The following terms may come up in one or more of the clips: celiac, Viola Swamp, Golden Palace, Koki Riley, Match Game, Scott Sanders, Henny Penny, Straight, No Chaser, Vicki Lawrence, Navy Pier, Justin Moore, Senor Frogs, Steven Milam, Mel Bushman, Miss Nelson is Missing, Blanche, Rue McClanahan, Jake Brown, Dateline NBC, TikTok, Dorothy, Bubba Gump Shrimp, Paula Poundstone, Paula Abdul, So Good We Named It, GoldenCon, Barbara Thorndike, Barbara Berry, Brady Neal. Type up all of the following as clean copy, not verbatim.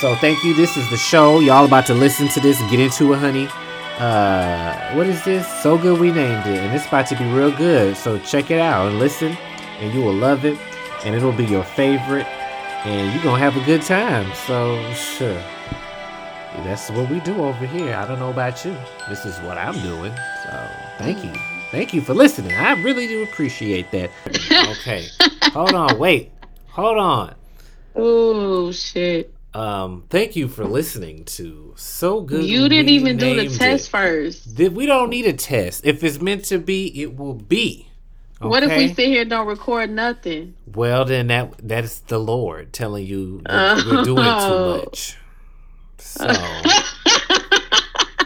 So thank you. This is the show. Y'all about to listen to this and get into it, honey. What is this? So Good We Named It. And it's about to be real good. So check it out and listen. And you will love it. And it'll be your favorite. And you're going to have a good time. So, sure. That's what we do over here. I don't know about you. This is what I'm doing. So thank you. Thank you for listening. I really do appreciate that. Okay. Hold on. Wait. Hold on. Oh, shit. Thank you for listening to So Good. You didn't even do the test first. We don't need a test. If it's meant to be, it will be. Okay? What if we sit here and don't record nothing? Well, then that is the Lord telling you that we're doing too much. So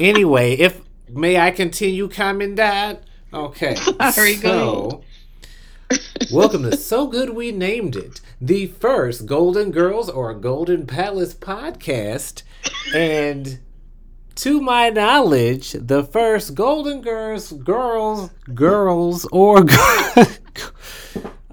anyway, if may I continue, Commandant? Okay. Sorry, so, welcome to So Good We Named It, the first Golden Girls or Golden Palace podcast, and to my knowledge, the first Golden Girls.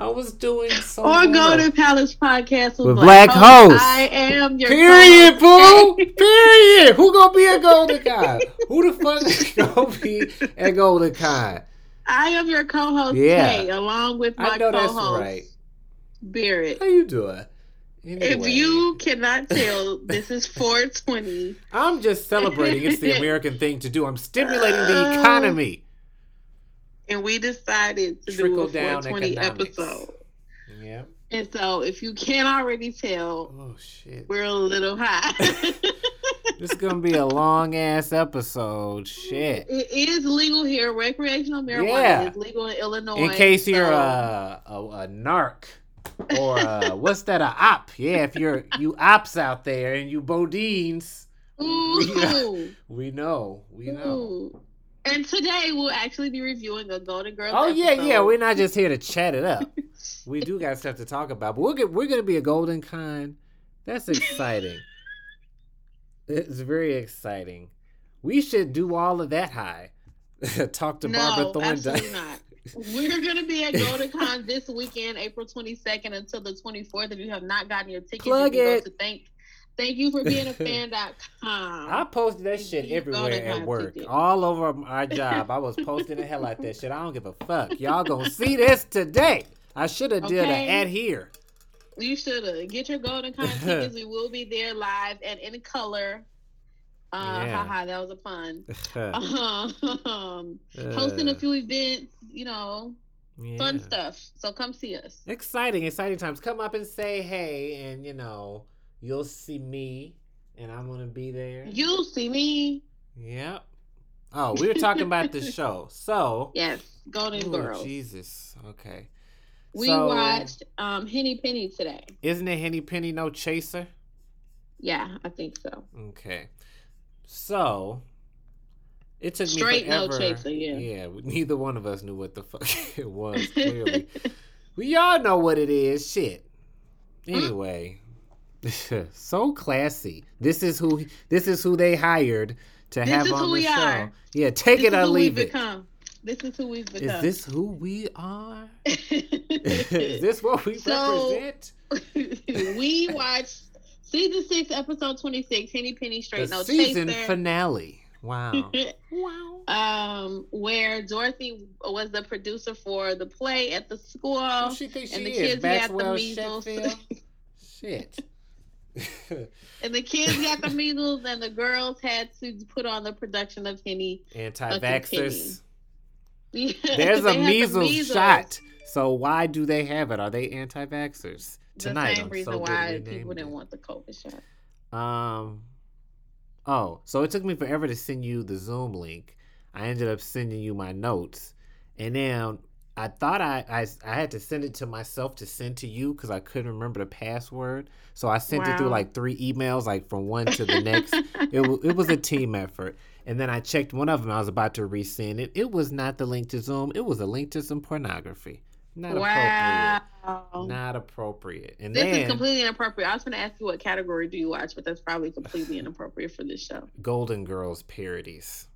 I was doing so or well. Golden Palace podcast with black hosts. I am your period, host. Boo. Period. Who gonna be at GoldenCon? Who the fuck is gonna be at GoldenCon? I am your co-host, Kay, along with my co-host, right. Barrett. How you doing? Anyway. If you cannot tell, this is 420. I'm just celebrating. It's the American thing to do. I'm stimulating the economy. And we decided to do a 420 episode. Yeah. And so, if you can't already tell, we're a little high. This is going to be a long-ass episode. Shit. It is legal here. Recreational marijuana is legal in Illinois. In case you're a narc or what's that, a op? Yeah, if you ops out there and you Bodines, we know. And today we'll actually be reviewing a Golden Girls episode. Yeah, we're not just here to chat it up. We do got stuff to talk about, but we're going to be a GoldenCon. That's exciting. It's very exciting. We should do all of that high. Talk to Barbara Thorndike. No, absolutely not. We're going to be at GoldenCon this weekend, April 22nd until the 24th. If you have not gotten your tickets, you can go to Thank you for being a fan.com. I posted that shit everywhere at work. All over my job. I was posting the hell out that shit. I don't give a fuck. Y'all gonna see this today. I should have did an ad here. You should have. Get your GoldenCon tickets. We will be there live and in color. Haha, that was a pun. Hosting a few events, fun stuff. So come see us. Exciting times. Come up and say hey and you'll see me, and I'm going to be there. You'll see me. Yep. Oh, we were talking about the show. So. Yes, Golden Girls. Jesus. Okay. We watched Henny Penny today. Isn't it Henny Penny, No Chaser? Yeah, I think so. Okay. So, it took me forever. Straight No Chaser, yeah. Yeah, neither one of us knew what the fuck it was, clearly. We all know what it is. Shit. Anyway. So classy. This is who they hired to have on the show. Yeah, take it or leave it. This is who we've become. Is this who we are? Is this what we represent? We watched season 6, episode 26, Henny Penny, Straight, No Chaser. Season finale. Wow. Wow. Where Dorothy was the producer for the play at the school. Who she thinks she is? Kids had the measles. Shit. And the kids got the measles, and the girls had to put on the production of Henny. Anti-vaxxers. There's a measles shot, so why do they have it? Are they anti-vaxxers? Tonight, the same reason why people didn't want the COVID shot. So it took me forever to send you the Zoom link. I ended up sending you my notes, and then I thought I had to send it to myself to send to you because I couldn't remember the password. So I sent it through like 3 emails, like from one to the next. It was a team effort. And then I checked one of them. I was about to resend it. It was not the link to Zoom. It was a link to some pornography. Not appropriate. Not appropriate. And this is completely inappropriate. I was going to ask you what category do you watch, but that's probably completely inappropriate for this show. Golden Girls parodies.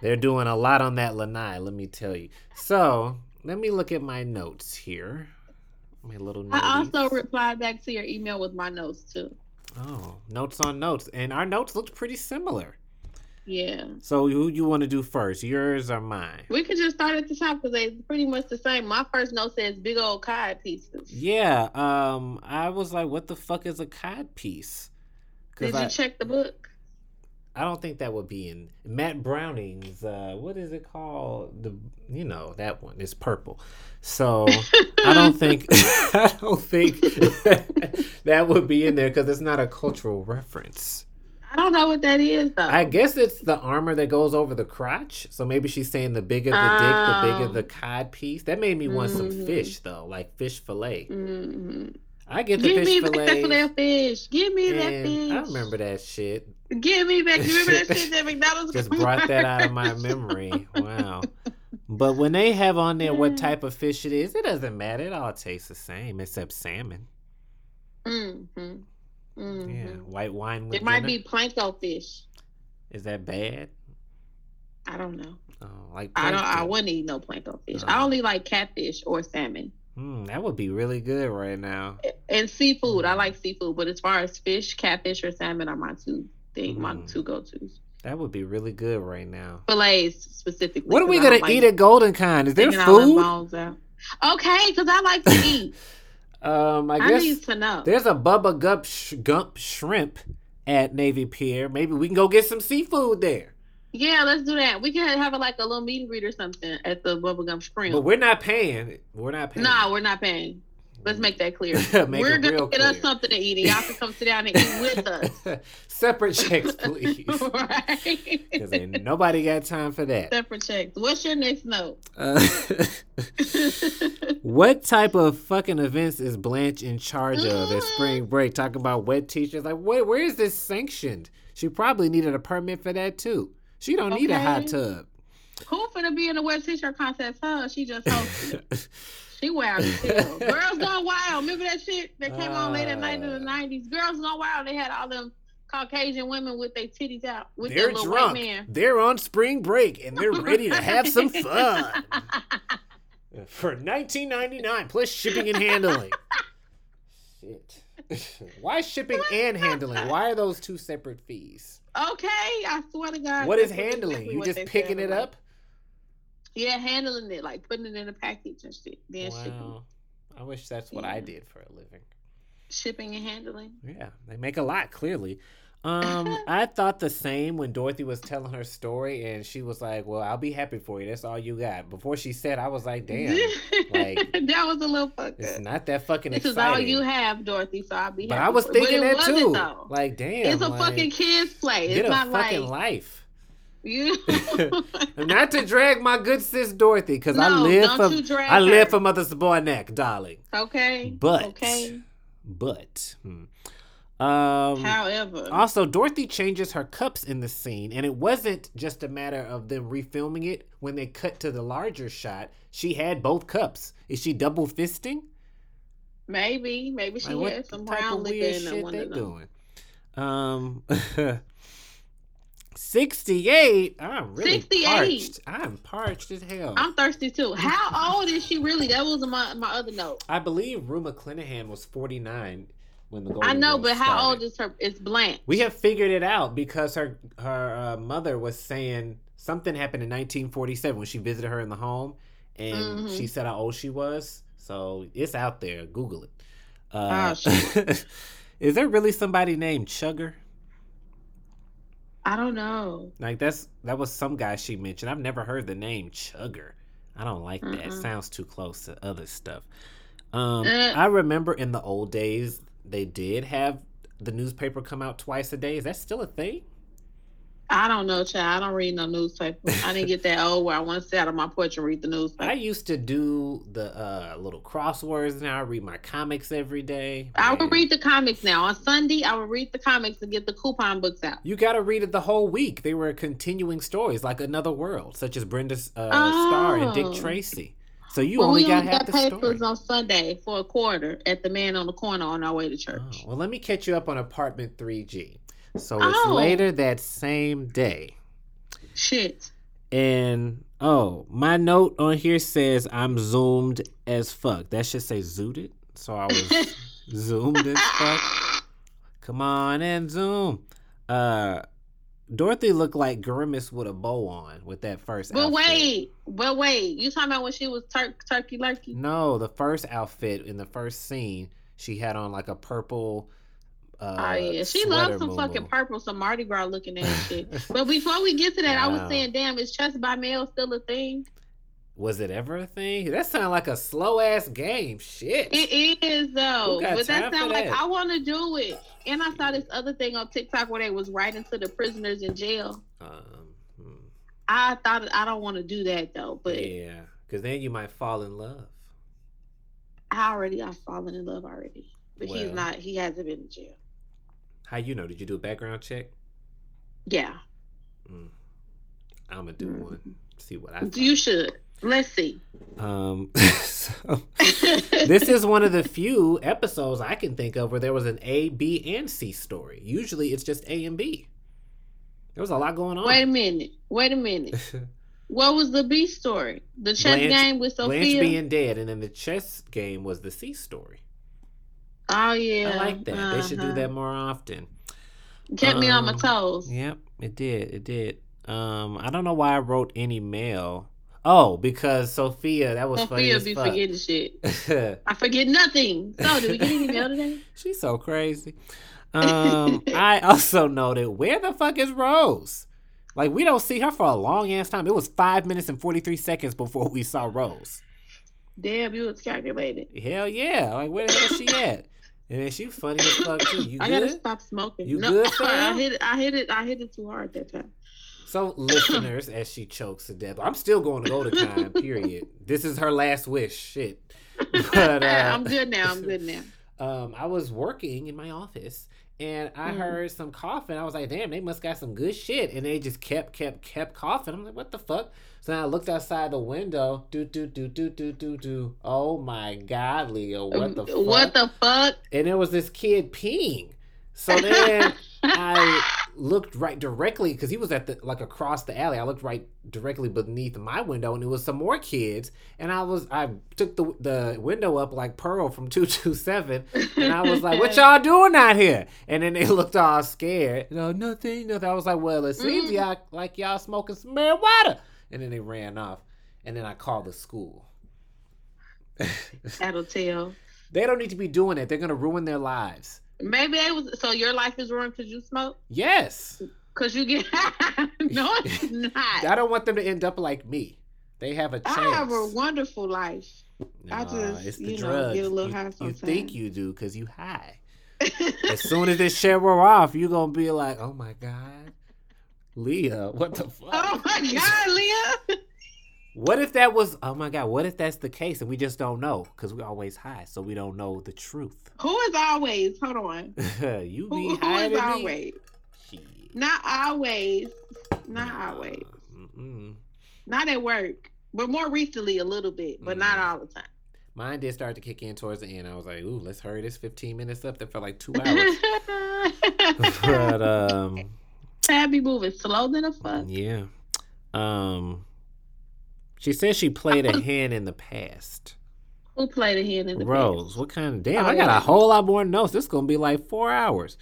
They're doing a lot on that lanai, let me tell you. So, let me look at my notes here. My little notes. I also replied back to your email with my notes too. Oh, notes on notes. And our notes looked pretty similar. Yeah. So who you want to do first? Yours or mine? We could just start at the top because it's pretty much the same. My first note says big old cod pieces. Yeah. I was like, what the fuck is a cod piece? Did you check the book? I don't think that would be in Matt Browning's. What is it called? That one is purple. So I don't think that would be in there because it's not a cultural reference. I don't know what that is though. I guess it's the armor that goes over the crotch. So maybe she's saying the bigger the dick, the bigger the cod piece. That made me want some fish though, like fish fillet. Mm-hmm. I get the Give fish fillet. Give me back that fish. Give me that fish. I remember that shit. Give me back. You remember that shit that McDonald's just brought that out of my memory. Wow. But when they have on there what type of fish it is, it doesn't matter. It all tastes the same except salmon. Mm-hmm. Mm-hmm. Yeah, white wine with it might be plankton fish. Is that bad? I don't know. Oh, like plankton. I wouldn't eat no plankton fish. I only like catfish or salmon. That would be really good right now. And seafood. I like seafood, but as far as fish, catfish, or salmon are my two go-tos. That would be really good right now. Fillets specifically. What are we gonna eat at GoldenCon? Is there food? Okay, because I like to eat. I guess need to know. There's a Bubba Gump Shrimp at Navy Pier. Maybe we can go get some seafood there. Yeah, let's do that. We can have a little meet and greet or something at the Bubba Gump Shrimp. But we're not paying. We're not paying. Let's make that clear. We're going to get us something to eat. And y'all can come sit down and eat with us. Separate checks, please. Right. Because ain't nobody got time for that. Separate checks. What's your next note? What type of fucking events is Blanche in charge of at spring break? Talking about wet t-shirts. Like, where is this sanctioned? She probably needed a permit for that, too. She don't need a hot tub. Who finna be in a wet t-shirt contest? Huh? She just hosted. She wild as hell. Girls Gone Wild. Remember that shit that came on late at night in the 90s? Girls Gone Wild. They had all them Caucasian women with their titties out. With their little drunk. White man. They're on spring break and they're ready to have some fun. For $19.99 plus shipping and handling. Shit. Why shipping and handling? Why are those two separate fees? Okay, I swear to God. What is handling? You just picking it up? Yeah, handling it, like putting it in a package and shit. Then shipping. I wish that's what I did for a living. Shipping and handling? Yeah, they make a lot, clearly. I thought the same when Dorothy was telling her story and she was like, well, I'll be happy for you. That's all you got. Before she said, I was like, damn. That was a little fucked up. It's not that fucking this exciting. This is all you have, Dorothy, so I'll be happy. But I was thinking that too. Though. Like, damn. It's a fucking kid's play. It's not like. Get a fucking life. Not to drag my good sis Dorothy, because I live for Mother Sabornak, darling. Okay. But. However, also Dorothy changes her cups in the scene, and it wasn't just a matter of them refilming it. When they cut to the larger shot, she had both cups. Is she double fisting? Maybe she had some brown liquor in them. What type of weird shit they doing? 68. I'm really 68. Parched. I'm parched as hell. I'm thirsty too. How old is she really? That was my other note. I believe Rue McClanahan was 49. I know, but how old is her? It's Blanche. We have figured it out because her mother was saying something happened in 1947 when she visited her in the home, and she said how old she was. So it's out there. Google it. Shit. Is there really somebody named Chugger? I don't know. Like that was some guy she mentioned. I've never heard the name Chugger. I don't like that. It sounds too close to other stuff. I remember in the old days. They did have the newspaper come out twice a day. Is that still a thing? I don't know, child. I don't read no newspaper. I didn't get that old where I want to sit out on my porch and read the newspaper. I used to do the little crosswords. Now I read my comics every day. I would read the comics now. On Sunday, I would read the comics and get the coupon books out. You got to read it the whole week. They were continuing stories like Another World, such as Brenda Starr and Dick Tracy. So we only got half the papers story. On Sunday for a quarter at the man on the corner on our way to church. Oh, well, let me catch you up on apartment 3G. So it's later that same day. Shit. And, my note on here says I'm zoomed as fuck. That should say zooted. so I was zoomed as fuck. Come on and zoom. Dorothy looked like Grimace with a bow on with that first outfit. But wait. You talking about when she was turkey lurkey? No, the first outfit in the first scene, she had on like a purple she loves some fucking purple, some Mardi Gras looking ass shit. But before we get to that, I was saying, damn, is Trust by Mail still a thing? Was it ever a thing? That sounds like a slow ass game. Shit. It is though. But that sounds like I want to do it. And I saw this other thing on TikTok where they was writing to the prisoners in jail. I thought I don't want to do that though. But yeah, because then you might fall in love. I've fallen in love already, but well, he hasn't been in jail. How you know? Did you do a background check? Yeah. I'm going to do one. See what I find. You should. Let's see. So, this is one of the few episodes I can think of where there was an A, B, and C story. Usually it's just A and B. There was a lot going on. Wait a minute. What was the B story? The chess game with Sophia? Blanche being dead, and then the chess game was the C story. Oh, yeah. I like that. They should do that more often. Kept me on my toes. Yep, it did. I don't know why I wrote any mail. Oh, because Sophia, that was funny as fuck. Sophia be forgetting shit. I forget nothing. So, did we get any mail today? She's so crazy. I also noted, where the fuck is Rose? Like, we don't see her for a long-ass time. It was 5 minutes and 43 seconds before we saw Rose. Damn, you was calculated. Hell yeah. Like, where the hell she at? And then she funny as fuck, too. You good? I gotta stop smoking. You good, fam? I hit it too hard that time. So, listeners, as she chokes to death, I'm still going to go to time, period. This is her last wish, shit. But, I'm good now. I was working in my office, and I heard some coughing. I was like, damn, they must got some good shit. And they just kept coughing. I'm like, what the fuck? So then I looked outside the window. Do. Oh, my God, Leo, what the fuck? What the fuck? And there was this kid peeing. So then I looked right directly, because he was at across the alley. I looked right directly beneath my window, and it was some more kids. And I took the window up like Pearl from 227, and I was like, "What y'all doing out here?" And then they looked all scared. No, nothing. I was like, "Well, it seems y'all smoking some marijuana." And then they ran off. And then I called the school. That'll tell. They don't need to be doing that. They're gonna ruin their lives. Maybe it was. So your life is ruined because you smoke? Yes. Because you get No, it's not. I don't want them to end up like me. They have a chance. I have a wonderful life. No, I just, get a little high sometimes. You think you do because you high. As soon as this shit wore off, you're going to be like, oh, my God. Leah, what the fuck? Oh, my God, Leah. What if that's the case and we just don't know? Because we're always high, so we don't know the truth. Who is always? Hold on. You be who high is always? Not always. Mm-mm. Not at work, but more recently a little bit, but not all the time. Mine did start to kick in towards the end. I was like, ooh, let's hurry this 15 minutes up. That felt like 2 hours. But, Tabby moving slow than a fuck. Yeah. She said she played a hand in the past. Who played a hand in the past? Rose. What kind of... Damn, I got a whole lot more notes. This is going to be like 4 hours.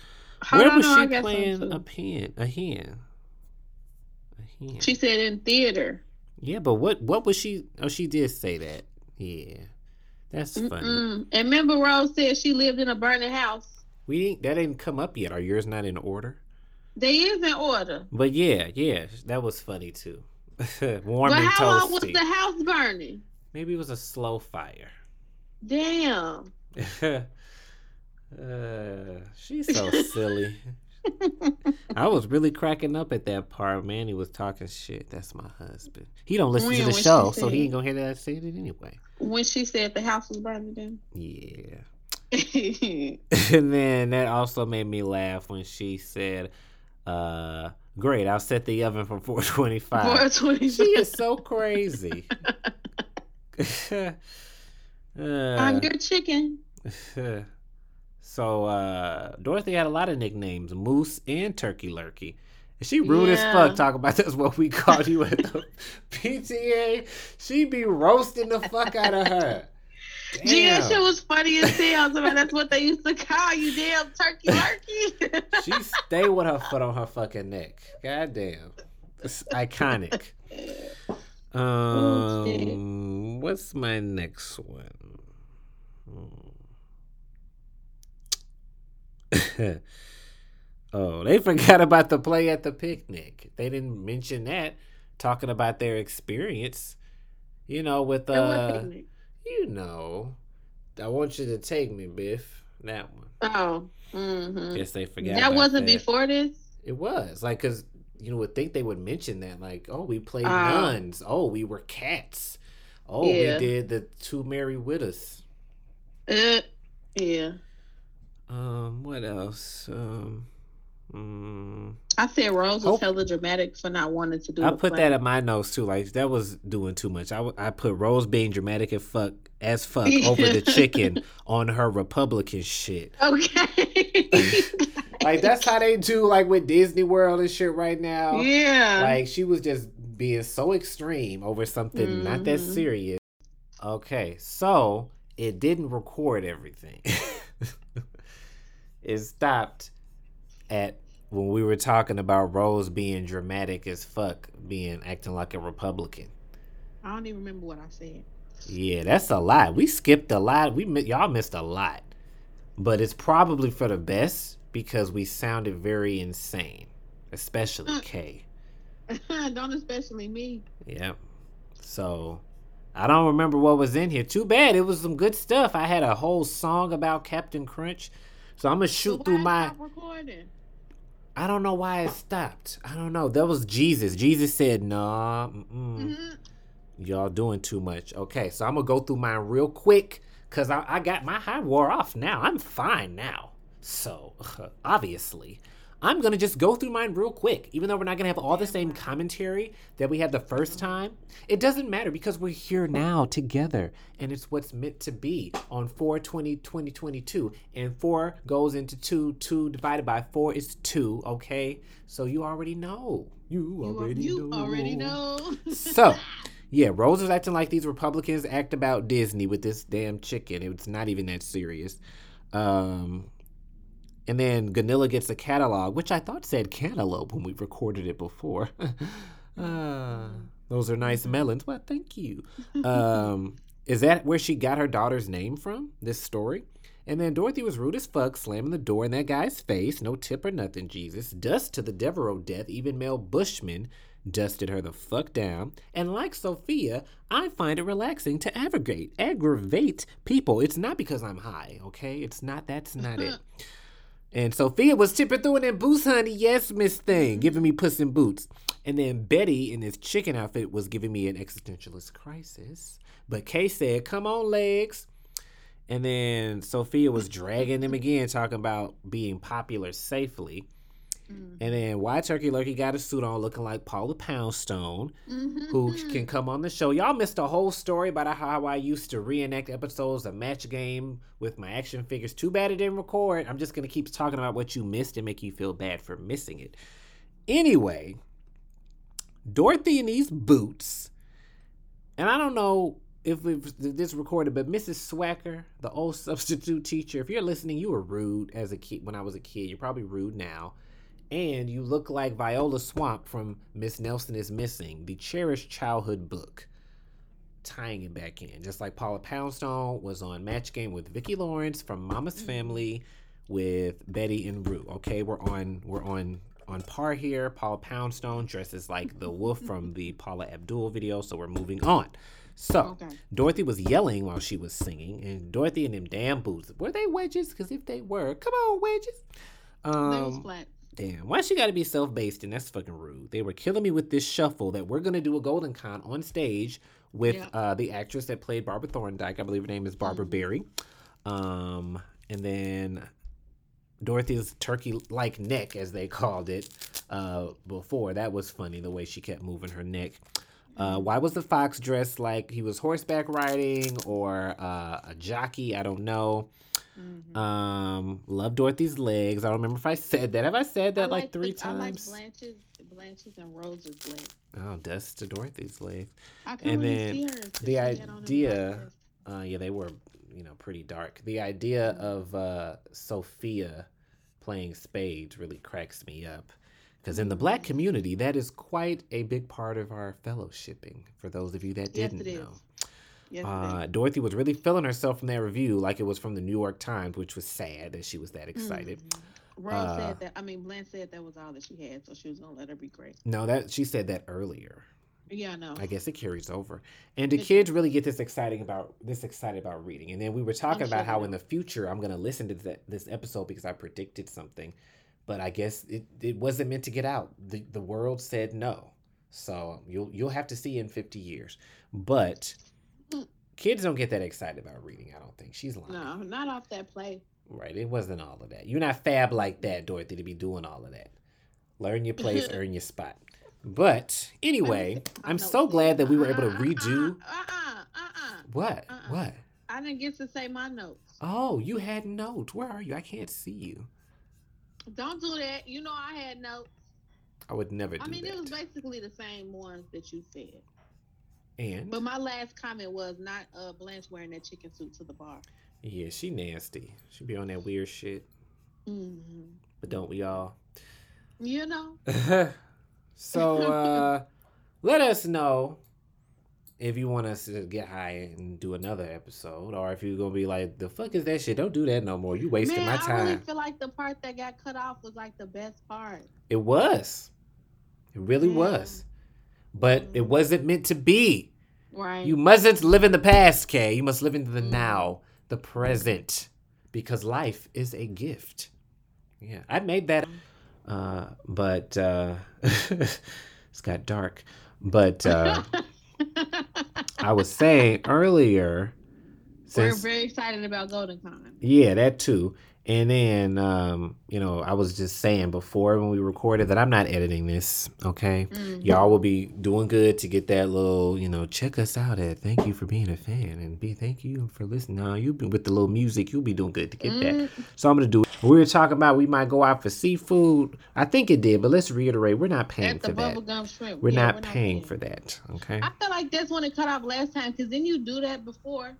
Where was she playing a hand? She said in theater. Yeah, but what was she... Oh, she did say that. Yeah. That's funny. And remember Rose said she lived in a burning house. That didn't come up yet. Are yours not in order? They is in order. But yeah. That was funny, too. Warm and toasty. But how long was the house burning? Maybe it was a slow fire. Damn. She's so silly. I was really cracking up at that part. Man, he was talking shit. That's my husband. He don't listen to the show, so he ain't gonna hear that I said it anyway. When she said the house was burning down. Yeah. And then that also made me laugh when she said, great, I'll set the oven for 425. 425. She is so crazy. I'm your chicken. So, Dorothy had a lot of nicknames, Moose and Turkey Lurkey. And she rude as fuck talking about that's what we called you at the PTA. She be roasting the fuck out of her. Gee, that shit was funny as hell. That's what they used to call you, damn turkey lurkey. She stayed with her foot on her fucking neck. God damn. It's iconic. What's my next one? Oh, they forgot about the play at the picnic. They didn't mention that. Talking about their experience, you know, with you know, I want you to take me, Biff. That one. Oh. Mm-hmm. Guess they forgot. That wasn't that. Before this. It was like, cause you would think they would mention that, like, oh, we played nuns. Oh, we were cats. Oh, we did the Two Merry Widows. Yeah. What else? I said Rose was hella dramatic for not wanting to do. I put that in my notes too. Like that was doing too much. I put Rose being dramatic as fuck over the chicken on her Republican shit. Okay. Like that's how they do like with Disney World and shit right now. Yeah. Like she was just being so extreme over something not that serious. Okay, so it didn't record everything. It stopped at when we were talking about Rose being dramatic as fuck, acting like a Republican. I don't even remember what I said. Yeah, that's a lot. We skipped a lot. Y'all missed a lot. But it's probably for the best because we sounded very insane. Especially Kay. Don't especially me. Yep. So, I don't remember what was in here. Too bad. It was some good stuff. I had a whole song about Captain Crunch. So, I'm going to shoot through my... I don't know why it stopped. I don't know. That was Jesus. Jesus said, nah, y'all doing too much. Okay, so I'm going to go through mine real quick because I got my high wore off now. I'm fine now. So, obviously, I'm going to just go through mine real quick. Even though we're not going to have all the same commentary that we had the first time, it doesn't matter because we're here now together. And it's what's meant to be on 4/20/2022. And 4 goes into 2. 2 divided by 4 is 2, okay? So you already know. You already know. So, yeah, Rose was acting like these Republicans act about Disney with this damn chicken. It's not even that serious. And then Ganilla gets a catalog, which I thought said cantaloupe when we recorded it before. Those are nice melons. Well, thank you. Is that where she got her daughter's name from, this story? And then Dorothy was rude as fuck, slamming the door in that guy's face. No tip or nothing, Jesus. Dust to the Devereaux death. Even Mel Bushman dusted her the fuck down. And like Sophia, I find it relaxing to aggravate people. It's not because I'm high, okay? That's not it. And Sophia was tipping through in them boots, honey. Yes, Miss Thing. Giving me Puss in Boots. And then Betty in this chicken outfit was giving me an existentialist crisis. But Kay said, come on, legs. And then Sophia was dragging them again, talking about being popular safely. And then why Turkey Lurkey got a suit on looking like Paula Poundstone, who can come on the show. Y'all missed a whole story about how I used to reenact episodes of Match Game with my action figures. Too bad it didn't record. I'm just going to keep talking about what you missed and make you feel bad for missing it. Anyway, Dorothy in these boots, and I don't know if this recorded, but Mrs. Swacker, the old substitute teacher, if you're listening, you were rude as a kid. When I was a kid, you're probably rude now. And you look like Viola Swamp from Miss Nelson is Missing, the cherished childhood book. Tying it back in. Just like Paula Poundstone was on Match Game with Vicki Lawrence from Mama's Family with Betty and Rue. Okay, we're on par here. Paula Poundstone dresses like the wolf from the Paula Abdul video, so we're moving on. So, Dorothy was yelling while she was singing, and Dorothy and them damn boots. Were they wedges? Because if they were, come on, wedges. They was flat. Damn, why she gotta be self-based? And that's fucking rude. They were killing me with this shuffle that we're gonna do a GoldenCon on stage with the actress that played Barbara Thorndike. I believe her name is Barbara Berry. And then Dorothy's turkey-like neck, as they called it before. That was funny, the way she kept moving her neck. Why was the fox dressed like he was horseback riding or a jockey? I don't know. Love Dorothy's legs. I don't remember if I said that. Have I said that like three times? I like Blanche's and Rose's legs. Oh, dust to Dorothy's legs. I can really see her. The idea, yeah, they were you know, pretty dark. The idea of Sophia playing spades really cracks me up. Because in the Black community, that is quite a big part of our fellowshipping, for those of you that didn't know. Yes, it is. Dorothy was really feeling herself from that review like it was from the New York Times, which was sad that she was that excited. Mm-hmm. Said that. I mean, Blanche said that was all that she had, so she was going to let her be great. No, that she said that earlier. Yeah, I know. I guess it carries over. And the kids really get this excited about reading. And then we were talking about how in the future I'm going to listen to this episode because I predicted something. But I guess it wasn't meant to get out. The world said no. So you'll have to see in 50 years. But kids don't get that excited about reading, I don't think. She's lying. No, not off that play. Right. It wasn't all of that. You're not fab like that, Dorothy, to be doing all of that. Learn your place, earn your spot. But anyway, I'm so glad that we were able to redo. What? What? I didn't get to say my notes. Oh, you had notes. Where are you? I can't see you. Don't do that. You know I had notes. I would never do that. I mean, it was basically the same ones that you said. And? But my last comment was not Blanche wearing that chicken suit to the bar. Yeah, she nasty. She be on that weird shit. Mm-hmm. But don't we all? You know. So, let us know if you want us to get high and do another episode, or if you're going to be like, the fuck is that shit? Don't do that no more. You wasting my time. I really feel like the part that got cut off was like the best part. It was. It really was. But it wasn't meant to be. Right. You mustn't live in the past, Kay. You must live in the now, the present, because life is a gift. Yeah. I made that but it's got dark. But I was saying earlier, we're very excited about GoldenCon. Yeah, that too. And then, you know, I was just saying before when we recorded that I'm not editing this, okay? Mm-hmm. Y'all will be doing good to get that little, you know, check us out at thank you for being a fan and thank you for listening. No, you've been with the little music. You'll be doing good to get that. So I'm going to do it. We were talking about we might go out for seafood. I think it did, but let's reiterate. We're not paying for that. Bubba Gump Shrimp. We're not paying for that, okay? I feel like that's when it cut off last time because then you do that before.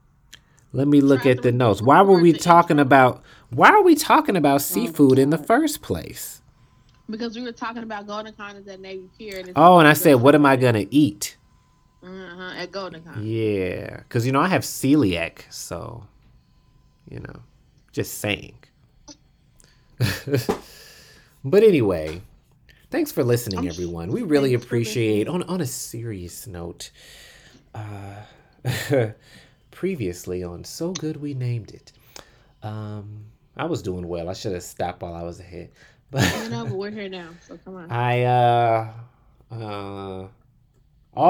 Let me look at the notes. Why are we talking about seafood in the first place? Because we were talking about GoldenCon at Navy Pier. And I said, what am I going to eat? Uh-huh, at GoldenCon. Yeah, because, you know, I have celiac, so, you know, just saying. But anyway, thanks for listening, everyone. We really appreciate, on a serious note, previously on So Good We Named It. I was doing well. I should have stopped while I was ahead. But we're here now, so come on. I all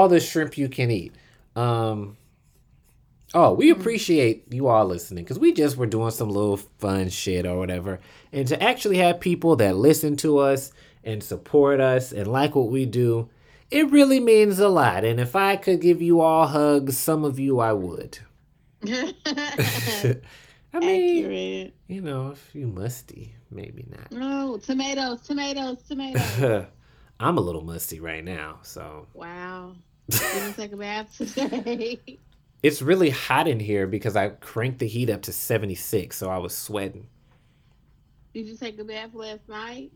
the shrimp you can eat. We appreciate you all listening because we just were doing some little fun shit or whatever. And to actually have people that listen to us and support us and like what we do, it really means a lot. And if I could give you all hugs, some of you I would. I mean, accurate. You know, if you musty, maybe not. No, tomatoes. I'm a little musty right now, so. Wow. Didn't take a bath today. It's really hot in here because I cranked the heat up to 76, so I was sweating. Did you take a bath last night?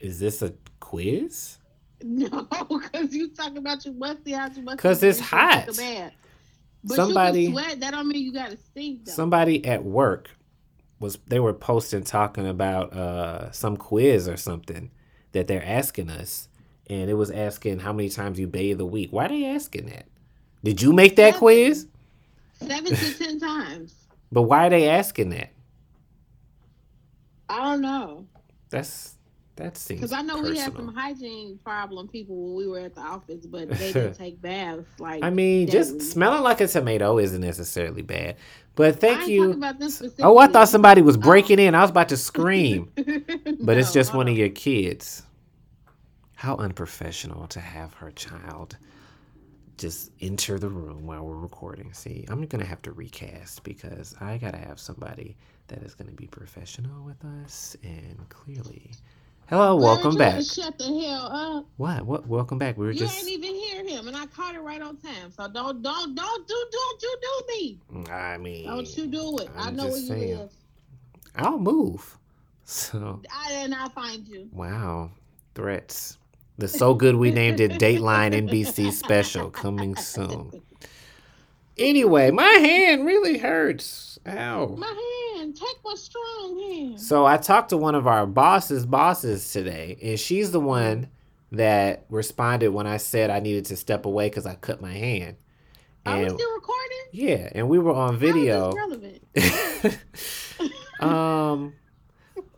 Is this a quiz? No, because you talking about you musty, how you musty. Because it's hot. Take a bath. But somebody, you can sweat. That don't mean you gotta stink though. Somebody at work they were posting talking about some quiz or something that they're asking us, and it was asking how many times you bathe a week. Why are they asking that? Did you make that quiz? 7 to 10 times. But why are they asking that? I don't know. That seems because I know personal. We had some hygiene problem people when we were at the office, but they didn't take baths. Like I mean, just smelling like a tomato isn't necessarily bad. But thank you. About this I thought somebody was breaking in. I was about to scream, but it's just one of your kids. How unprofessional to have her child just enter the room while we're recording. See, I'm gonna have to recast because I gotta have somebody that is gonna be professional with us and clearly. Hello, welcome back. Shut the hell up. What? Welcome back. We were just. You didn't even hear him, and I caught it right on time. So don't you do me. I mean. Don't you do it. I know where you live. I'll move. So. I'll find you. Wow. Threats. The So Good We Named It Dateline NBC special coming soon. Anyway, my hand really hurts. Ow. My hand. Take my strong hand. So I talked to one of our bosses today, and she's the one that responded when I said I needed to step away because I cut my hand. Are we still recording? Yeah, and we were on video. How is this relevant?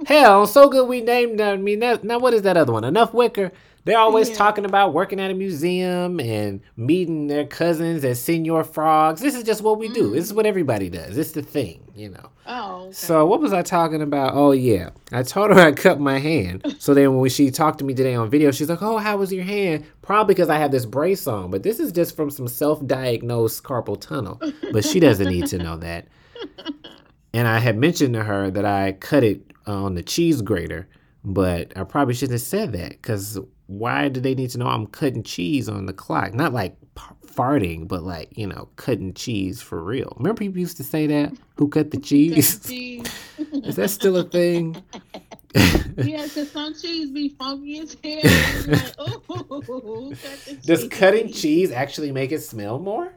Hell, So Good We Named It. Now, what is that other one? Enough Wicker. They're always talking about working at a museum and meeting their cousins at Senor Frogs. This is just what we do. This is what everybody does. It's the thing, you know. Oh, okay. So what was I talking about? Oh, yeah. I told her I cut my hand. So then when she talked to me today on video, she's like, oh, how was your hand? Probably because I have this brace on. But this is just from some self-diagnosed carpal tunnel. But she doesn't need to know that. And I had mentioned to her that I cut it on the cheese grater. But I probably shouldn't have said that because... Why do they need to know I'm cutting cheese on the clock? Not like farting, but like, you know, cutting cheese for real. Remember people used to say that? Who cut the cheese? Is that still a thing? Yeah, because some cheese be funky as hell. Like, ooh, cut the cheese. Does cutting cheese actually make it smell more?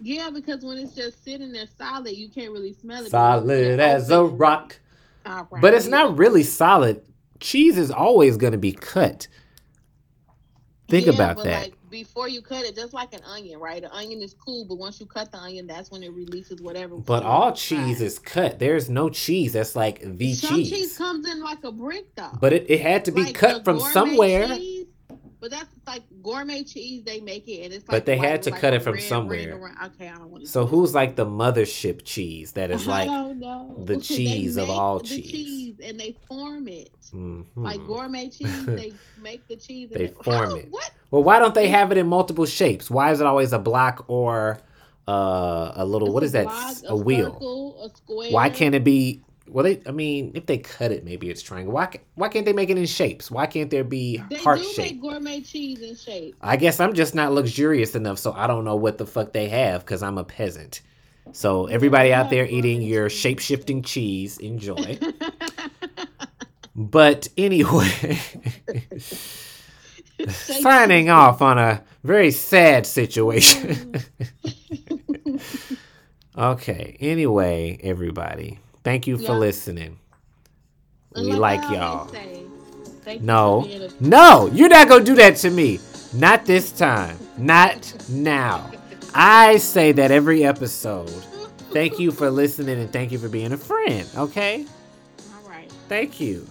Yeah, because when it's just sitting there solid, you can't really smell it. Solid as a rock. Right. But it's not really solid. Cheese is always going to be cut. Think about that. Like, before you cut it, just like an onion, right? An onion is cool, but once you cut the onion, that's when it releases whatever. But all cheese is cut. There's no cheese that's like the cheese. Some cheese comes in like a brick, though. But it had to be like cut from somewhere. Cheese, but that's like gourmet cheese. They make it, and it's like. But they had to cut it from somewhere. Okay, I don't want to. So who's like the mothership cheese that is like the cheese of all cheese? And they form it. Mm-hmm. Like gourmet cheese, they make the cheese. They form it. What? Well, why don't they have it in multiple shapes? Why is it always a block or a little? It's what is that? Block, a wheel? Circle, a square. Why can't it be? Well, if they cut it, maybe it's triangle. Why can't they make it in shapes? Why can't there be heart shape? They do make gourmet cheese in shapes. I guess I'm just not luxurious enough, so I don't know what the fuck they have because I'm a peasant. So everybody out there eating your shape-shifting cheese, enjoy. But anyway, signing off on a very sad situation. Okay. Anyway, everybody, thank you for listening. We like y'all. No, you're not going to do that to me. Not this time. Not now. I say that every episode. Thank you for listening and thank you for being a friend. Okay. All right. Thank you.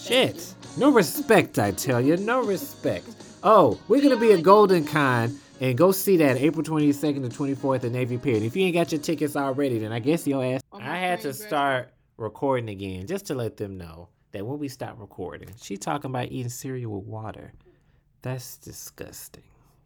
Shit. No respect, I tell you. No respect. Oh, we're going to be at GoldenCon and go see that April 22nd to 24th at Navy Pier. And if you ain't got your tickets already, then I guess your ass. I had to start recording again just to let them know that when we stop recording, she talking about eating cereal with water. That's disgusting.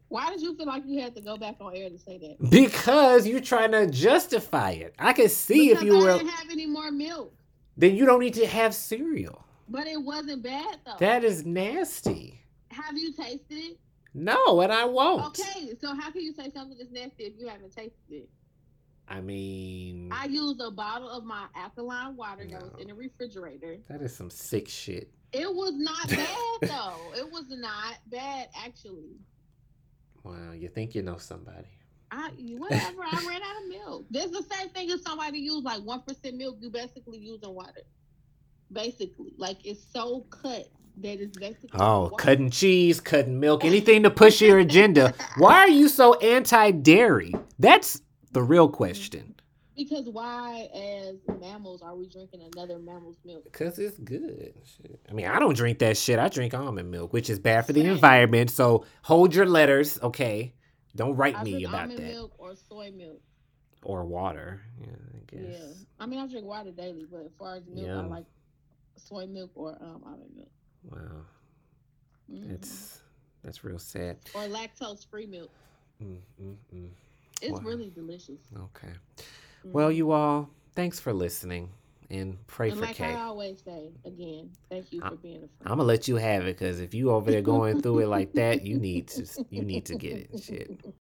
Why did you feel like you had to go back on air to say that? Because you're trying to justify it. I could see if you were. I didn't have any more milk. Then you don't need to have cereal. But it wasn't bad, though. That is nasty. Have you tasted it? No, and I won't. Okay, so how can you say something that's nasty if you haven't tasted it? I mean... I used a bottle of my alkaline water that was in the refrigerator. That is some sick shit. It was not bad, though. It was not bad, actually. Wow, you think you know somebody. Whatever, I ran out of milk. That's the same thing as somebody used, like 1% milk, you basically using water. Basically, like it's so cut that it's basically cutting cheese, cutting milk, anything to push your agenda. Why are you so anti-dairy? That's the real question. Because why, as mammals, are we drinking another mammal's milk? Because it's good. Shit. I mean, I don't drink that shit. I drink almond milk, which is bad for the environment. So hold your letters, okay? Don't write me about that. Almond milk or soy milk. Or water, I guess. Yeah, I mean, I drink water daily, but as far as milk, I like soy milk or almond milk. Wow, that's real sad. Or lactose free milk. It's really delicious. Okay, well, you all, thanks for listening, and pray and for like Kay. Like I always say, again, thank you for being a friend. I'm gonna let you have it, because if you over there going through it like that, you need to get it. Shit.